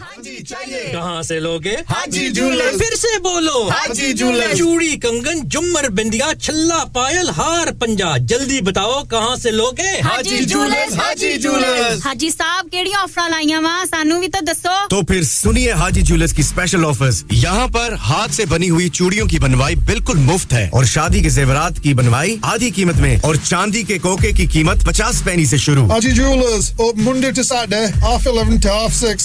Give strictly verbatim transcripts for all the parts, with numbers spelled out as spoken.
हाजी चाहिए कहां से लोगे हाजी जूलर्स फिर से बोलो हाजी जूलर्स चूड़ी कंगन झुमर बिंदिया छल्ला पायल हार पंजा जल्दी बताओ कहां से लोगे हाजी जूलर्स हाजी जूलर्स हाजी साहब केड़ी ऑफर लाईया वा सानू भी तो दसो तो फिर सुनिए हाजी जूलर्स की स्पेशल ऑफर्स यहां पर हाथ से बनी हुई चूड़ियों की बनवाई बिल्कुल मुफ्त है और शादी के ज़ेवरात की बनवाई आधी कीमत में और चांदी के कोके की कीमत पचास पैसे से शुरू Haji jewellers open Monday to Saturday half eleven to half six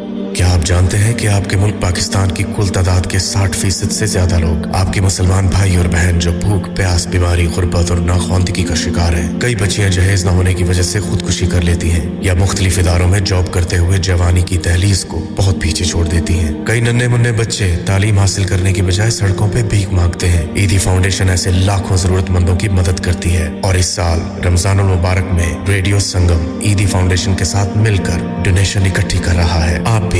क्या आप जानते हैं कि आपके मुल्क पाकिस्तान की कुल तादाद के साठ फीसद से ज्यादा लोग आपके मुसलमान भाई और बहन जो भूख प्यास बीमारी गुर्बत और नाखवानदगी का शिकार हैं कई बच्चियां जहेज न होने की वजह से खुदकुशी कर लेती हैं या मुख्तलिफ इदारों में जॉब करते हुए जवानी की तहलीस को बहुत पीछे छोड़ देती हैं कई नन्हे-मुन्ने बच्चे तालीम हासिल करने की बजाय सड़कों पे भीख मांगते हैं ईदी फाउंडेशन ऐसे लाखों जरूरतमंदों की मदद करती है और इस साल रमजानुल मुबारक में रेडियो संगम ईदी फाउंडेशन के साथ मिलकर डोनेशन इकट्ठी कर रहा है आप भी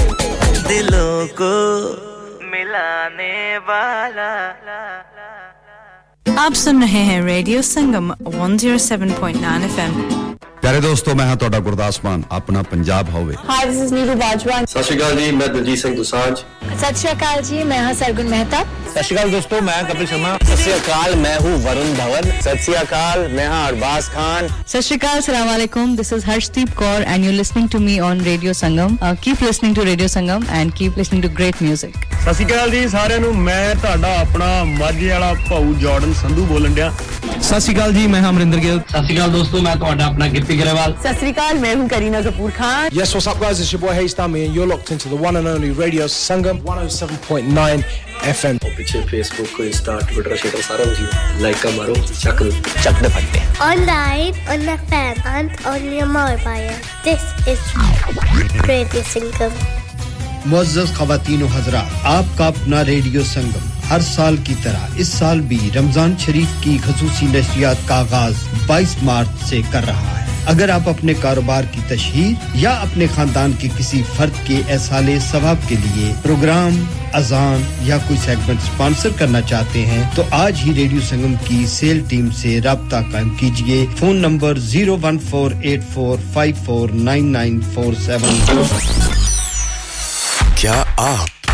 दिलों को मिलाने वाला आप सुन रहे हैं radio Sangam one oh seven point nine F M प्यारे दोस्तों मैं हूं तोड़ा गुरदासमान अपना पंजाब होवे hi this is Neetu Bajwa Sat Shri अकाल जी मैं दिलजीत सिंह दोसांझ सत श्री अकाल जी मैं हूं सरगुन मेहता सत श्री अकाल दोस्तों मैं कपिल शर्मा सत श्री अकाल मैं हूं वरुण धवन सत श्री अकाल मैं हूं अरबाज खान सत श्री अकाल अस्सलाम वालेकुम this is Harshdeep Kaur and you listening to me on radio Sangam keep listening to radio Sangam and keep listening to great music Sat Shri अकाल जी सारे नु मैं ਤੁਹਾਡਾ ਆਪਣਾ ਮਾਝੇ ਵਾਲਾ ਭਾਉ ਜਾਰਡਨ ਸੰਧੂ ਬੋਲਣ ਡਿਆ ਸਤ ਸ਼੍ਰੀ ਅਕਾਲ ਜੀ ਮੈਂ ਅਮਰਿੰਦਰ ਗਿੱਲ ਸਤ ਸ਼੍ਰੀ ਅਕਾਲ ਦੋਸਤੋ ਮੈਂ ਤੁਹਾਡਾ ਆਪਣਾ ਗਿੱਪੀ ਗਰੇਵਾਲ ਸਤ ਸ਼੍ਰੀ ਅਕਾਲ ਮੈਂ ਹੂੰ Kareena Kapoor Khan yes what's up guys it's your boy ਹੇਸਟਾਮੀ and you are locked into the one and only radio Sangam one oh seven point nine F M ਪਿੱਛੇ ਫੇਸਬੁੱਕ ਇੰਸਟਾ ਟਵਿੱਟਰ ਸ਼ੇਅਰ ਸਾਰਾ ਕੁਝ ਲਾਈਕ ਮਾਰੋ ਚੱਕ ਚੱਕ ਦੇ ਫੱਟੇ online on the fan and on your mobile this is radio Sangam मुअज़्ज़ज़ ख़वातीन व हज़रात आपका अपना रेडियो संगम हर साल की तरह इस साल भी रमज़ान शरीफ की ख़ुसूसी नशरियात का आगाज़ बाईस मार्च से कर रहा है अगर आप अपने कारोबार की तशहीर या अपने खानदान के किसी फर्द के एहसाले सवाब के लिए प्रोग्राम अजान या कोई सेगमेंट स्पॉन्सर करना चाहते हैं तो आज ही रेडियो संगम की सेल टीम से राब्ता कायम कीजिए phone number oh one four eight four five four nine nine four seven क्या आप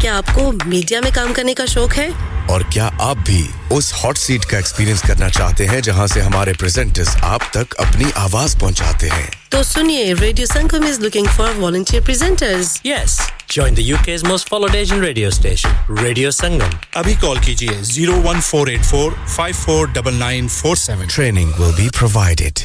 क्या आपको मीडिया में काम करने का शौक है और क्या आप भी उस हॉट सीट का एक्सपीरियंस करना चाहते हैं जहां से हमारे प्रेजेंटर्स आप तक अपनी आवाज पहुंचाते हैं तो सुनिए radio Sangam is looking for volunteer presenters yes join the U K's most followed Asian radio station Radio Sangam अभी कॉल कीजिए oh one four eight four five four nine nine four seven training will be provided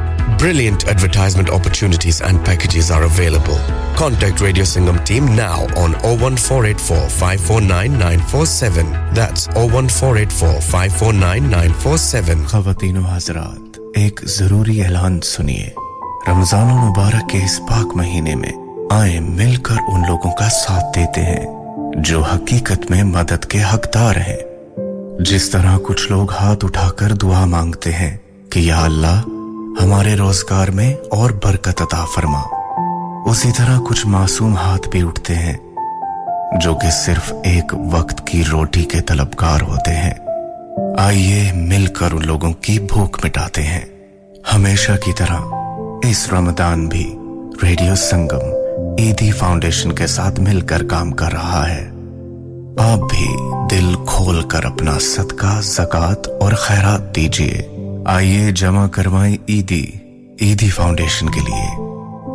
Brilliant advertisement opportunities and packages are available. Contact Radio Sangam team now on oh one four eight four, five four nine, nine four seven. That's oh one four eight four, five four nine, nine four seven. Khawatino Hazrat, ek zaruri elan suniye. Ramzan Mubarak ke is pak mahine mein aaye milkar un logon ka saath dete hain jo haqiqat mein madad ke haqdar hain. Jis tarah kuch log haath uthakar dua mangte hain ki ya Allah हमारे रोजगार में और बरकत अता फरमा उसी तरह कुछ मासूम हाथ भी उठते हैं जो कि सिर्फ एक वक्त की रोटी के तलबगार होते हैं आइए मिलकर उन लोगों की भूख मिटाते हैं हमेशा की तरह इस रमजान भी रेडियो संगम ईदी फाउंडेशन के साथ मिलकर काम कर रहा है आप भी दिल खोलकर अपना सदका ज़कात और खैरात दीजिए आइए जमा करवाएं ईदी ईदी फाउंडेशन के लिए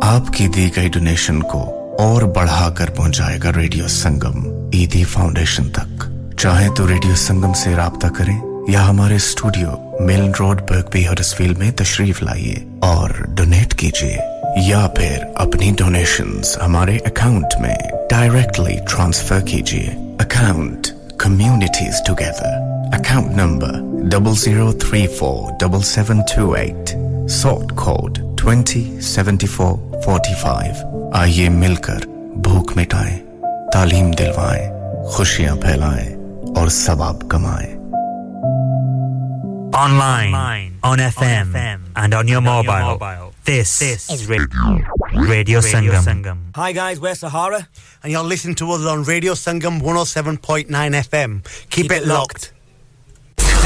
आपकी दी गई डोनेशन को और बढ़ाकर पहुंचाएगा रेडियो संगम ईदी फाउंडेशन तक चाहे तो रेडियो संगम से राब्ता करें या हमारे studio Mellon road Birkby Huddersfield में तशरीफ लाइए और डोनेट कीजिए या फिर अपनी डोनेशंस हमारे अकाउंट में डायरेक्टली ट्रांसफर कीजिए account communities together account number zero zero three four seven seven two eight sort code two zero seven four four five आइए मिलकर भूख मिटाएं तालीम दिलवाएं खुशियां फैलाएं और सवाब कमाएं online, online on, F M, on F M and on your, and mobile. On your mobile this, this is radio, radio, radio Sangam. Sangam Hi guys we're Sahara and you're listening to us on Radio Sangam one oh seven point nine F M keep, keep it, it locked. locked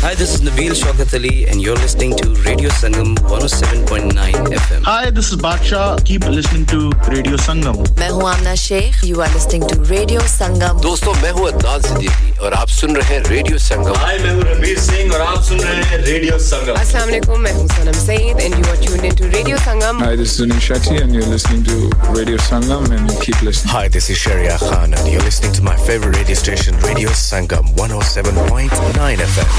Hi, this is Nabeel Shaukat Ali, and you're listening to Radio Sangam one oh seven point nine F M. Hi, this is Badshah. Keep listening to Radio Sangam. मैं हूँ Amna Sheikh. You are listening to Radio Sangam. दोस्तों, मैं हूँ अदनान सिद्दीकी और आप सुन रहे हैं Radio Sangam. Hi, मैं हूँ रणबीर सिंह और आप सुन रहे हैं Radio Sangam. अस्सलाम वालेकुम, मैं हूँ सनम Saeed, and you are tuned into Radio Sangam. Hi, this is Sunil Shetty, and you're listening to Radio Sangam, and keep listening. Hi, this is Shehryar Khan, and you're listening to my favorite radio station, Radio Sangam one oh seven point nine F M.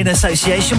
In association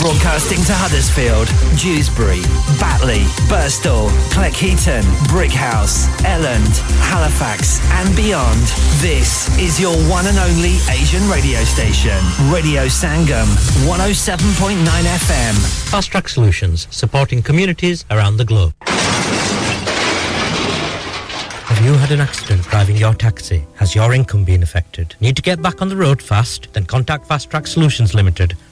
Broadcasting to Huddersfield, Dewsbury, Batley, Birstall, Cleckheaton, Brickhouse, Elland, Halifax and beyond. This is your one and only Asian radio station. Radio Sangam, one oh seven point nine F M. Fast Track Solutions, supporting communities around the globe. If you had an accident driving your taxi, has your income been affected? Need to get back on the road fast? Then contact Fast Track Solutions Limited,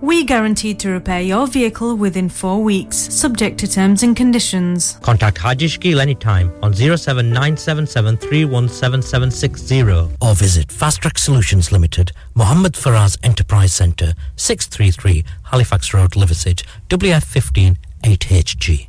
We guaranteed to repair your vehicle within four weeks, subject to terms and conditions. Contact Haji Shakil anytime on zero seven nine seven seven three one seven seven six zero or visit Fast Track Solutions Limited, Muhammad Faraz Enterprise Centre, six thirty-three Halifax Road, Liversedge, W F fifteen eight H G.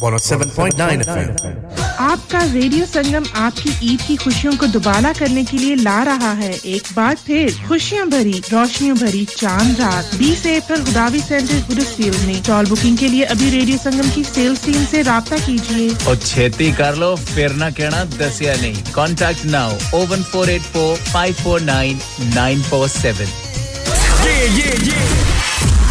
one oh seven point nine F M. आपका radio Sangam आपकी ईद की खुशियों को दुबारा करने के लिए ला रहा है एक बार फिर खुशियां भरी रोशनियों भरी चांद रात बीस अप्रैल गुदावी सेंटर गुडस्फील्ड में स्टॉल बुकिंग के लिए अभी रेडियो संगम की सेल्स टीम से राबता कीजिए और छेती कर लो फिर ना कहना दसिया नहीं contact now zero one four eight four five four nine nine four seven. Yeah yeah yeah.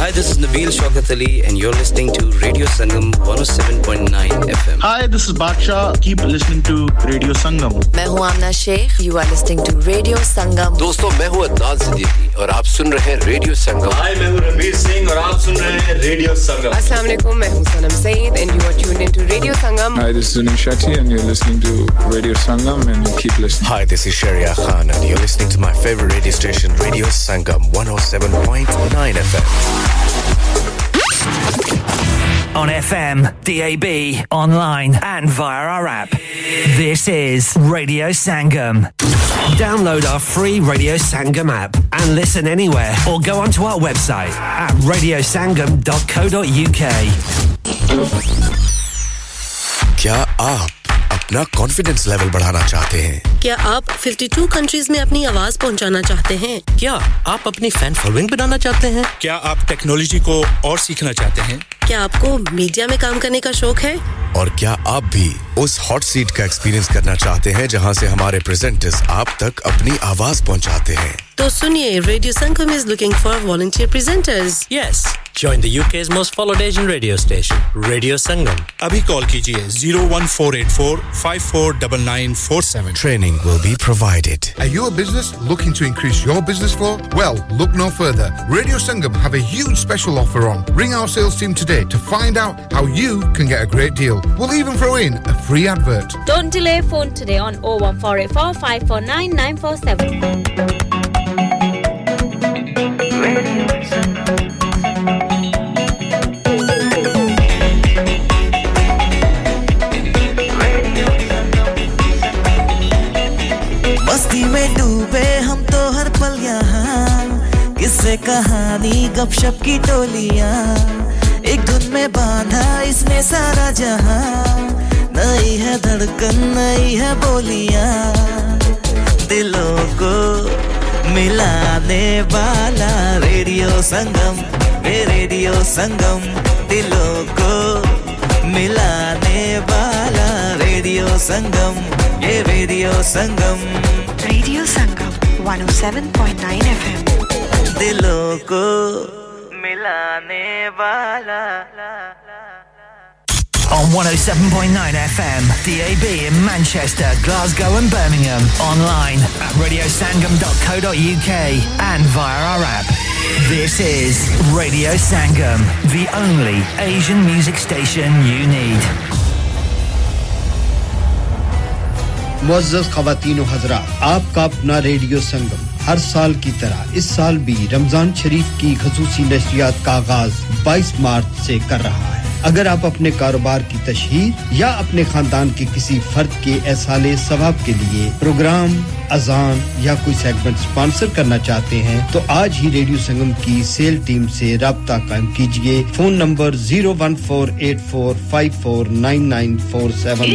Hi, this is Nabeel Shaukat Ali and you're listening to Radio Sangam one oh seven point nine F M. Hi, this is Badshah. Keep listening to Radio Sangam. मैं हूँ Amna Sheikh. You are listening to Radio Sangam. दोस्तों मैं हूँ Adnan Siddiqui और आप सुन रहे हैं Radio Sangam. Hi, मैं हूँ Ranbir Singh और आप सुन रहे हैं Radio Sangam. Assalamu alaikum. मैं हूँ Sanam Saeed and you are tuned into Radio Sangam. Hi, this is Nishati and you're listening to Radio Sangam and keep listening. Hi, this is Shehryar Khan and you're listening to my favorite radio station Radio Sangam one oh seven point nine F M. On F M, D A B, online and via our app. This is Radio Sangam. Download our free Radio Sangam app and listen anywhere or go onto our website at radio sangam dot co dot U K. क्या आप अपना confidence level बढ़ाना चाहते हैं? क्या आप बावन countries में अपनी आवाज पहुंचाना चाहते हैं? क्या आप अपनी फैन फॉलोइंग बनाना चाहते हैं? क्या आप टेक्नोलॉजी को और सीखना चाहते हैं? क्या आपको मीडिया में काम करने का शौक है? और क्या आप भी उस हॉट सीट का एक्सपीरियंस करना चाहते हैं जहां से हमारे प्रेजेंटर्स आप तक अपनी आवाज पहुंचाते हैं? तो सुनिए, radio Sangam is looking for volunteer presenters. Yes, join the U K's most followed Asian radio station, Radio Sangam. अभी कॉल कीजिए zero one four eight four five four nine nine four seven. Training will be provided. Are you a business looking to increase your business flow? Well, look no further. Radio Sangam have a huge special offer on. Ring our sales team today to find out how you can get a great deal. We'll even throw in a free advert. Don't delay, phone today on zero one four eight four five four nine nine four seven. मस्ती में डूबे हम तो हर पल यहाँ किससे कहानी गपशप की टोलियाँ एक धुन में बांधा इसने सारा जहां नई है धड़कन नई है बोलियां दिलों को मिलाने वाला रेडियो संगम रे रेडियो संगम दिलों को मिलाने वाला रेडियो संगम ये radio Sangam radio Sangam one oh seven point nine F M दिलों को मिलाने वाला On one oh seven point nine F M, D A B in Manchester, Glasgow and Birmingham. Online at radio sangam dot co dot U K and via our app. This is Radio Sangam, the only Asian music station you need. Muazzaz Khawateen o Hazra, aapka apna Radio Sangam. हर साल की तरह इस साल भी रमजान शरीफ की खसूसी नशरियात का आगाज बाईस मार्च से कर रहा है अगर आप अपने कारोबार की तशहीर या अपने खानदान के किसी फर्द के एहसाले सवाब के लिए प्रोग्राम अजान या कोई सेगमेंट स्पॉन्सर करना चाहते हैं तो आज ही रेडियो संगम की सेल टीम से राब्ता कायम कीजिए। Phone number zero one four eight four five four nine nine four seven।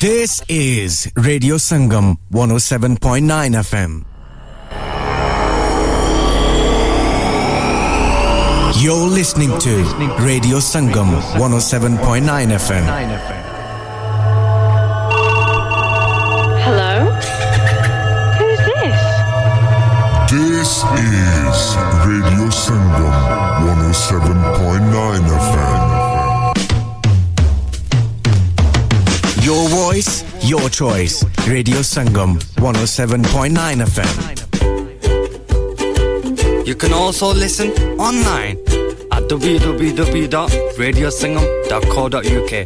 This is Radio Sangam one oh seven point nine F M. You're listening to Radio Sangam one oh seven point nine F M. Hello? Who's this? This is Radio Sangam one oh seven point nine F M. Your voice, your choice. Radio Sangam, one oh seven point nine F M. You can also listen online at w w w dot radio sangam dot co dot U K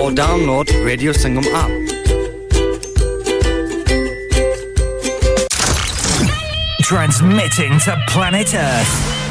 or download Radio Sangam app. Transmitting to planet Earth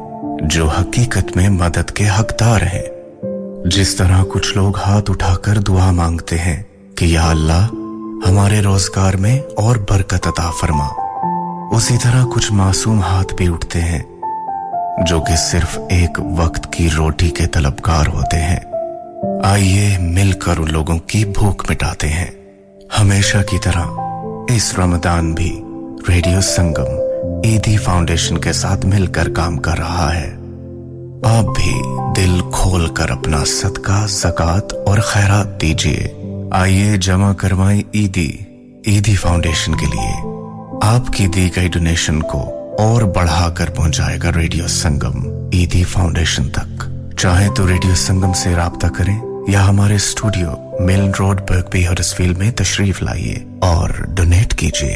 जो हकीकत में मदद के हकदार हैं जिस तरह कुछ लोग हाथ उठाकर दुआ मांगते हैं कि या अल्लाह हमारे रोजगार में और बरकत अता फरमा उसी तरह कुछ मासूम हाथ भी उठते हैं जो कि सिर्फ एक वक्त की रोटी के तलबगार होते हैं आइए मिलकर उन लोगों की भूख मिटाते हैं हमेशा की तरह इस रमजान भी रेडियो संगम एधी फाउंडेशन के साथ मिलकर काम कर रहा है आप भी दिल खोल कर अपना सदका ज़कात और खैरात दीजिए आइए जमा करवाएं ईदी एधी फाउंडेशन के लिए आपकी दी गई डोनेशन को और बढ़ाकर पहुंचाएगा रेडियो संगम एधी फाउंडेशन तक चाहे तो रेडियो संगम से राब्ता करें या हमारे स्टूडियो मिलन रोड बर्कबी हडर्सफील्ड में तशरीफ लाइए और डोनेट कीजिए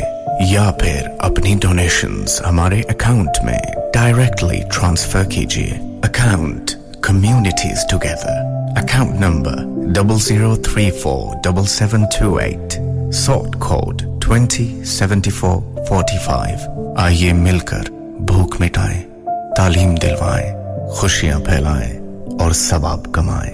या फिर अपनी डोनेशंस हमारे अकाउंट में डायरेक्टली ट्रांसफर कीजिए account communities together account number zero zero three four seven seven two eight sort code twenty seventy-four forty-five आइए मिलकर भूख मिटाएं तालीम दिलवाएं खुशियां फैलाएं और सवाब कमाएं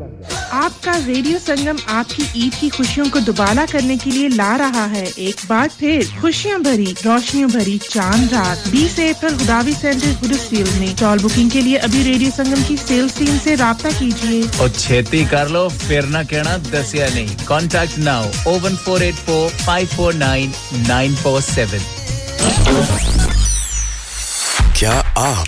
आपका रेडियो संगम आपकी ईद की खुशियों को दुबाला करने के लिए ला रहा है एक बार फिर खुशियां भरी रोशनियों भरी चांद रात बीस अप्रैल गुडावी सेंटर गुडस्फील्ड में स्टॉल बुकिंग के लिए अभी रेडियो संगम की सेल्स टीम से राब्ता कीजिए और छेती कर लो फिर ना कहना दसिया नहीं contact now oh one four eight four five four nine nine four seven क्या आप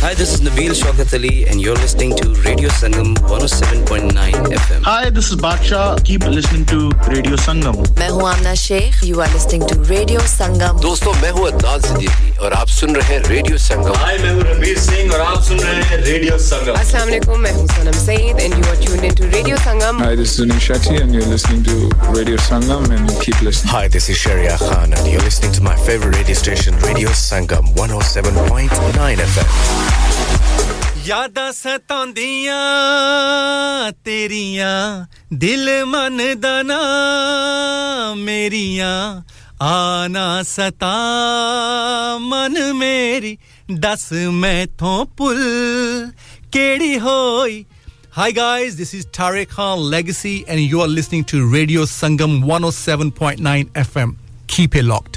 Hi, this is Nabeel Shaukat Ali and you're listening to Radio Sangam one oh seven point nine F M. Hi, this is Badshah. Keep listening to Radio Sangam. मैं हूँ Amna Sheikh. You are listening to Radio Sangam. दोस्तों, मैं हूँ अदनान सिद्दीकी और आप सुन रहे हैं Radio Sangam. Hi, मैं हूँ रणबीर सिंह और आप सुन रहे हैं Radio Sangam. Assalamu alaikum. मैं हूँ सनम Saeed and you are tuned into Radio Sangam. Hi, this is Nishati and you're listening to Radio Sangam and keep listening. Hi, this is Shehryar Khan and you're listening to my favorite radio station Radio Sangam one oh seven point nine F M. ਯਾਦਾਂ ਸਤਾਉਂਦੀਆਂ ਤੇਰੀਆਂ ਦਿਲ ਮੰਨਦਾ ਨਾ ਮੇਰੀਆਂ ਆਨਾ ਸਤਾ ਮਨ ਮੇਰੀ ਦੱਸ ਮੈਥੋਂ ਭੁੱਲ ਕਿਹੜੀ ਹੋਈ Hi guys, this is Tarek Khan Legacy and you are listening to Radio Sangam one oh seven point nine F M. Keep it locked.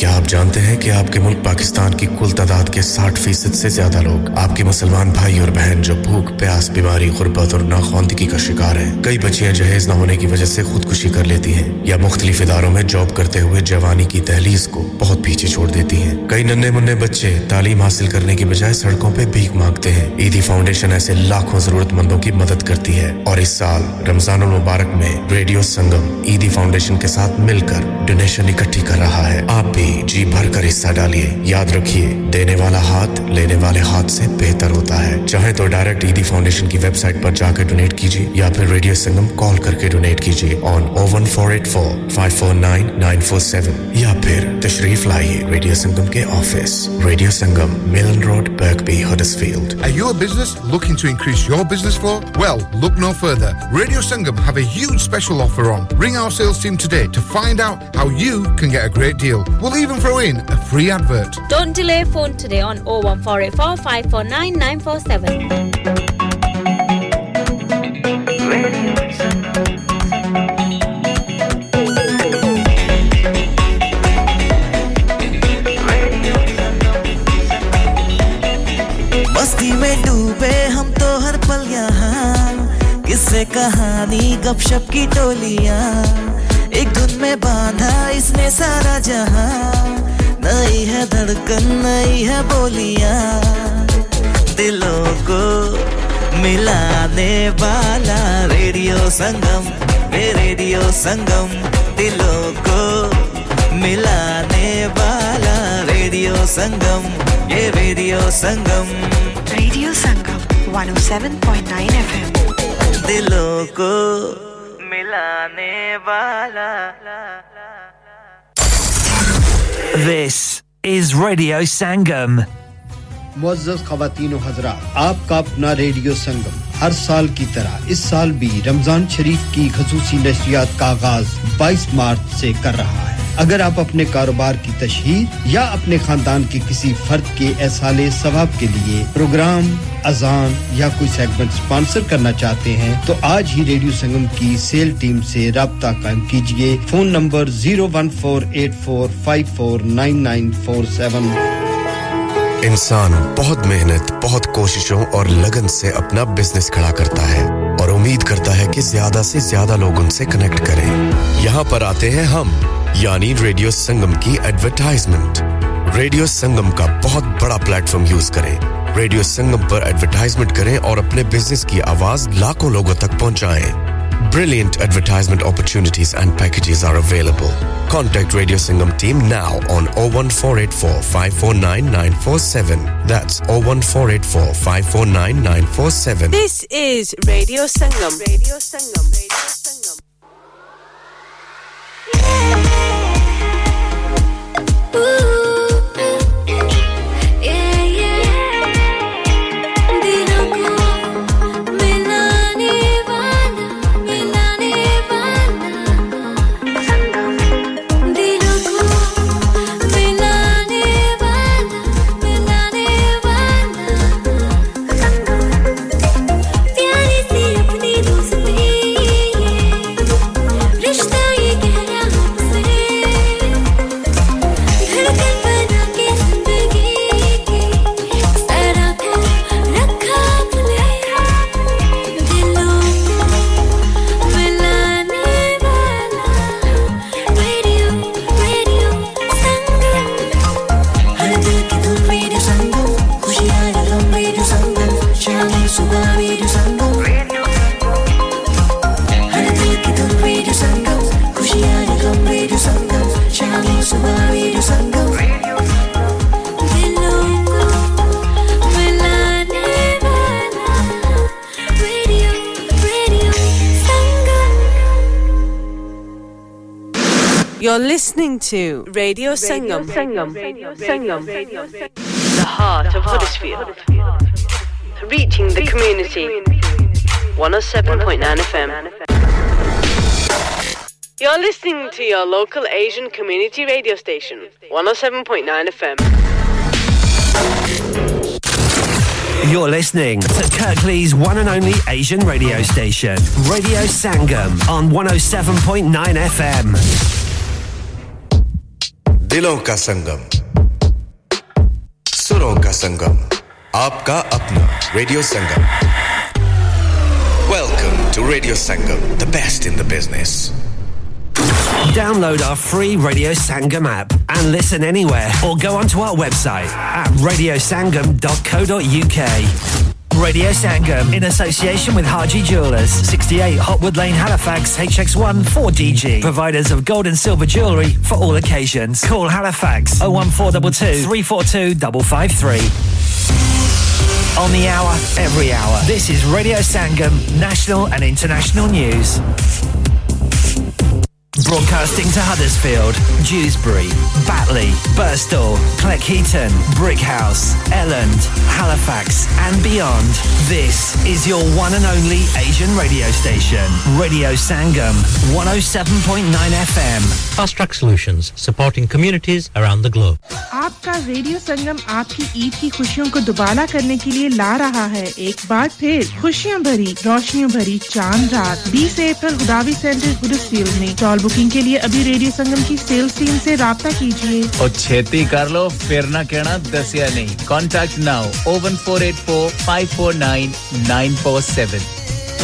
क्या आप जानते हैं कि आपके मुल्क पाकिस्तान की कुल तादाद के साठ फीसद से ज्यादा लोग आपके मुसलमान भाई और बहन जो भूख प्यास बीमारी गुर्बत और नाखवानदगी का शिकार हैं कई बच्चियां जहेज न होने की वजह से खुदकुशी कर लेती हैं या मुख्तलिफ इदारों में जॉब करते हुए जवानी की दहलीज को बहुत पीछे छोड़ देती हैं कई नन्हे-मुन्ने बच्चे तालीम हासिल करने की बजाय सड़कों पे भीख मांगते हैं ईदी फाउंडेशन ऐसे लाखों जरूरतमंदों की मदद करती है और इस साल रमजानुल मुबारक में रेडियो संगम ईदी फाउंडेशन के साथ मिलकर डोनेशन इकट्ठी कर रहा है आप जी भर कर हिस्सा डालिए याद रखिए देने वाला हाथ लेने वाले हाथ से बेहतर होता है चाहे तो डायरेक्ट ईदी फाउंडेशन की वेबसाइट पर जाकर डोनेट कीजिए या फिर रेडियो संगम कॉल करके डोनेट कीजिए on oh one four eight four five four nine nine four seven या फिर तशरीफ लाइए रेडियो संगम के office radio Sangam Milan road Birkby Huddersfield Are you a business looking to increase your business flow? Well, look no further. Radio Sangam have a huge special offer on. Ring our sales team today to find out how you can get a great deal. We'll even throw in a free advert. Don't delay phone today on oh one four eight four five four nine nine four seven. से कहानी गपशप की टोलियां एक धुन में बांधा इसने सारा जहां नई है धड़कन नई है बोलियां दिलों को मिलाने वाला रेडियो संगम ये रेडियो संगम दिलों को मिलाने वाला रेडियो संगम ये radio Sangam radio Sangam one oh seven point nine F M दिलों को मिलाने वाला This is Radio Sangam मुअज़्ज़ज़ ख़वातीन व हज़रात आपका अपना रेडियो संगम हर साल की तरह इस साल भी रमज़ान शरीफ की ख़ुसूसी नशरियात का आगाज़ बाईस मार्च से कर रहा है अगर आप अपने कारोबार की तशहीर या अपने खानदान के किसी फर्द के एहसाले सवाब के लिए प्रोग्राम अजान या कोई सेगमेंट स्पॉन्सर करना चाहते हैं तो आज ही रेडियो संगम की सेल टीम से राब्ता कायम कीजिए phone number zero one four eight four five four nine nine four seven इंसान बहुत मेहनत, बहुत कोशिशों और लगन से अपना बिजनेस खड़ा करता है और उम्मीद करता है कि ज्यादा से ज्यादा लोग उनसे कनेक्ट करें। यहाँ पर आते हैं हम, यानी रेडियो संगम की एडवर्टाइजमेंट। रेडियो संगम का बहुत बड़ा प्लेटफॉर्म यूज करें। रेडियो संगम पर एडवर्टाइजमेंट करें और अपने बिजनेस की आवाज लाखों लोगों तक पहुंचाएं। Brilliant advertisement opportunities and packages are available. Contact Radio Sangam team now on zero one four eight four five four nine nine four seven. That's zero one four eight four five four nine nine four seven. This is Radio Sangam. Radio Sangam. Radio Sangam. Ooh. You're listening to Radio Sangam, the heart of Huddersfield, reaching the community, one oh seven point nine F M. You're listening to your local Asian community radio station, one oh seven point nine F M. You're listening to Kirklees one and only Asian radio station, Radio Sangam on one oh seven point nine F M. दिलों का संगम, सुरों का संगम, आपका अपना radio Sangam. Welcome to Radio Sangam, the best in the business. Download our free Radio Sangam app and listen anywhere or go onto our website at radio sangam dot co dot U K. Radio Sangam in association with Haji Jewellers, sixty-eight Hotwood Lane, Halifax, H X one four D G. Providers of gold and silver jewellery for all occasions. Call Halifax oh one four two two three four two five five three. On the hour, every hour. This is Radio Sangam, national and international news. Broadcasting to Huddersfield, Dewsbury, Batley, Birstall, Cleckheaton, Brickhouse, Elland, Halifax and beyond. This is your one and only Asian radio station, Radio Sangam, one oh seven point nine F M. Fast Track Solutions, supporting communities around the globe. आपका radio Sangam आपकी ईद की खुशियों को दुबारा करने के लिए ला रहा है एक बार फिर खुशियां भरी रोशनियों भरी चांद रात बीस अप्रैल खुदावी सेंटर गुडस्फील्ड में टॉल बुकिंग के लिए अभी रेडियो संगम की सेल्स टीम से राब्ता कीजिए और छेती कर लो फिर ना कहना दसिया नहीं contact now oh one four eight four five four nine nine four seven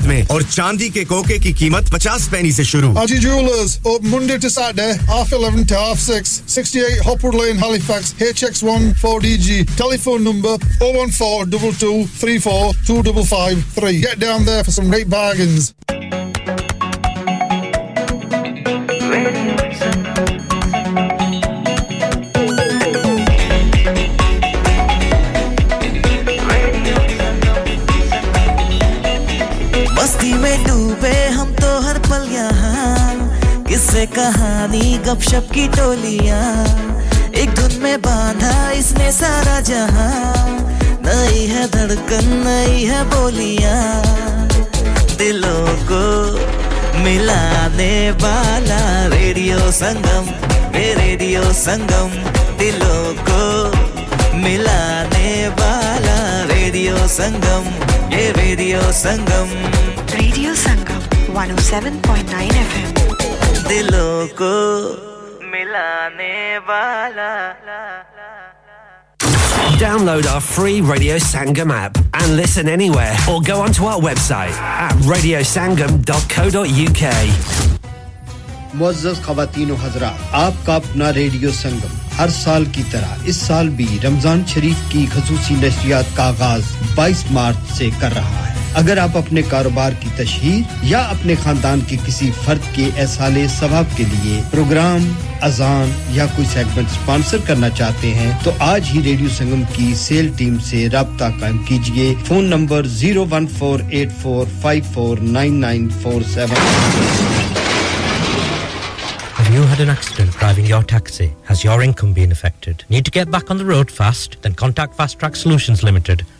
में और चांदी के कोके की कीमत fifty पैसे से शुरू Haji Jewellers open Monday to Saturday half eleven to half six sixty-eight Hopwood Lane Halifax H X one four D G telephone number oh one four two two three four two five five three get down there for some great bargains से कहानी गपशप की टोलियां एक धुन में बांधा इसने सारा जहां नई है धड़कन नई है बोलियां दिलों को मिलाने वाला रेडियो संगम ये रेडियो संगम दिलों को मिलाने वाला रेडियो संगम ये radio Sangam radio Sangam one oh seven point nine F M दिलों को मिलाने वाला Download our free Radio Sangam app and listen anywhere or go onto our website at radio sangam dot co dot U K मुअज़्ज़ज़ ख़वातीन व हज़रात आपका अपना radio संगम हर साल की तरह इस साल भी रमज़ान शरीफ की ख़ुसूसी नशरियात का आगाज़ बाईस मार्च से कर रहा है अगर आप अपने कारोबार की तशहीर या अपने खानदान के किसी फर्द के एहसाले सवाब के लिए प्रोग्राम अजान या कोई सेगमेंट स्पॉन्सर करना चाहते हैं तो आज ही रेडियो संगम की सेल टीम से राब्ता कायम कीजिए phone number zero one four eight four five four nine nine four seven Have you had an accident driving your taxi? Has your income been affected? Need to get back on the road fast? Then contact Fast Track Solutions Limited.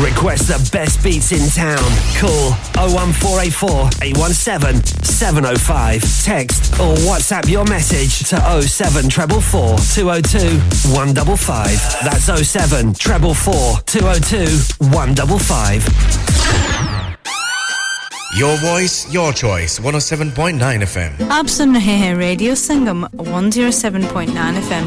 Request the best beats in town. Call oh one four eight four eight one seven seven oh five. Text or WhatsApp your message to oh seven four four four two oh two one five five. That's oh seven four four four two oh two one five five. Your voice, your choice. one oh seven point nine F M. आप सुन रहे हैं radio Sangam one oh seven point nine F M.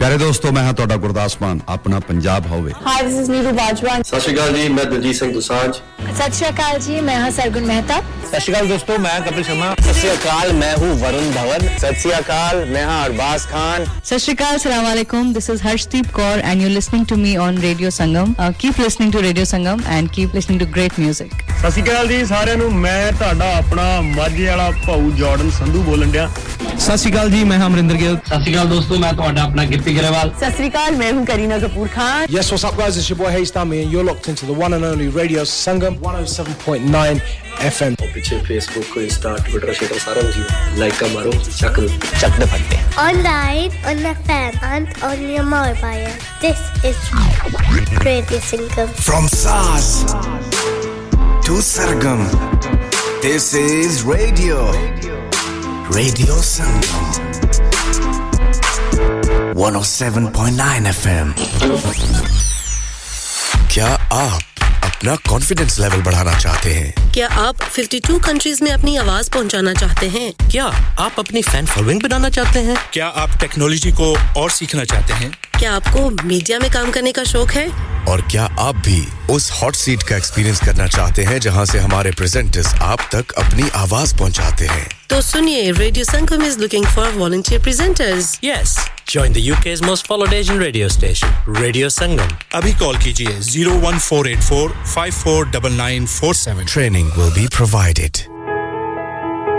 प्यारे दोस्तों मैं हूं तोड़ा गुरदासमान अपना पंजाब होवे hi this is Neetu Bajwa Sat Shri अकाल जी मैं दिलजीत सिंह दोसांझ सत श्री अकाल जी मैं हूं सरगुन मेहता सत श्री अकाल दोस्तों मैं कपिल शर्मा सत श्री अकाल मैं हूं वरुण धवन सत श्री अकाल मैं हूं अरबाज खान सत श्री अकाल अस्सलाम वालेकुम this is Harshdeep Kaur and you listening to me on radio Sangam keep listening to radio Sangam and keep listening to great music Sat Shri अकाल जी सारे नु मैं ਤੁਹਾਡਾ ਆਪਣਾ ਮਾਝੇ ਵਾਲਾ ਭਾਉ ਜਾਰਡਨ ਸੰਧੂ ਬੋਲਣ ਡਿਆ ਸਤ ਸ਼੍ਰੀ ਅਕਾਲ ਜੀ ਮੈਂ ਅਮਰਿੰਦਰ ਗਿੱਲ ਸਤ ਸ਼੍ਰੀ ਅਕਾਲ ਦੋਸਤੋ ਮੈਂ ਤੁਹਾਡਾ ਆਪਣਾ ਗਿੱਪੀ ਗਰੇਵਾਲ ਸਤ ਸ਼੍ਰੀ ਅਕਾਲ ਮੈਂ ਹੂੰ Kareena Kapoor Khan yes what's up guys it's your boy ਹੇਸਟਾਮੀ and you are locked into the one and only radio Sangam one oh seven point nine F M ਪਿੱਛੇ ਫੇਸਬੁੱਕ ਇੰਸਟਾ ਟਵਿੱਟਰ ਸ਼ੇਅਰ ਸਾਰਾ ਕੁਝ ਲਾਈਕ ਕਰੋ ਚੱਕ ਚੱਕ ਦੇ ਫੱਟੇ online on the fan and on your mobile this is radio Sangam ਫਰਮ ਸਾਸ to Sargam this is radio radio Sangam one oh seven point nine F M kya aap अपना कॉन्फिडेंस लेवल बढ़ाना चाहते हैं क्या आप fifty-two कंट्रीज में अपनी आवाज पहुंचाना चाहते हैं क्या आप अपनी फैन फॉलोइंग बनाना चाहते हैं क्या आप टेक्नोलॉजी को और सीखना चाहते हैं क्या आपको मीडिया में काम करने का शौक है और क्या आप भी उस हॉट सीट का एक्सपीरियंस करना चाहते हैं जहां से हमारे प्रेजेंटर्स आप तक अपनी आवाज पहुंचाते हैं तो सुनिए radio Sangam is looking for volunteer presenters yes join the UK's most followed Asian radio station Radio Sangam abhi call kijiye zero one four eight four five four nine nine four seven training will be provided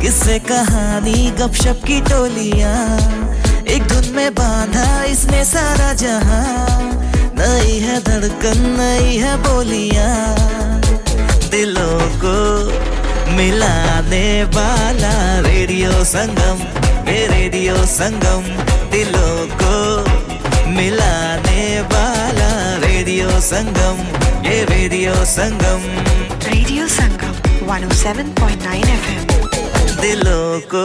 किससे कहानी गपशप की टोलियां एक धुन में बांधा इसने सारा जहां नई है धड़कन नई है बोलियां दिलों को मिलाने वाला रेडियो संगम ये रेडियो संगम दिलों को मिलाने वाला रेडियो संगम ये radio Sangam radio Sangam one oh seven point nine F M दिलों को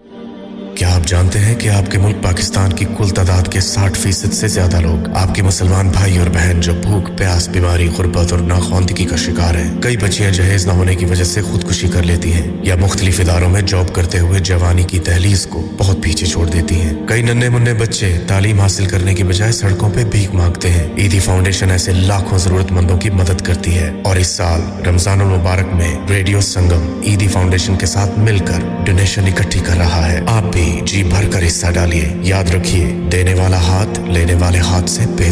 क्या आप जानते हैं कि आपके मुल्क पाकिस्तान की कुल तादाद के साठ प्रतिशत से ज्यादा लोग आपके मुसलमान भाई और बहन जो भूख प्यास बीमारी गुर्बत और नाखवानदगी का शिकार हैं कई बच्चियां जहेज न होने की वजह से खुदकुशी कर लेती हैं या मुख्तलिफ इदारों में जॉब करते हुए जवानी की तहलीस को बहुत पीछे छोड़ देती हैं कई नन्हे-मुन्ने बच्चे तालीम हासिल करने की बजाय सड़कों पे भीख मांगते हैं ईदी फाउंडेशन ऐसे लाखों जरूरतमंदों की मदद करती है और इस साल रमजानुल मुबारक में रेडियो संगम ईदी फाउंडेशन के साथ मिलकर डोनेशन इकट्ठी कर रहा है आप जी भरकर हिस्सा डालिए याद रखिए देने वाला हाथ लेने वाले हाथ से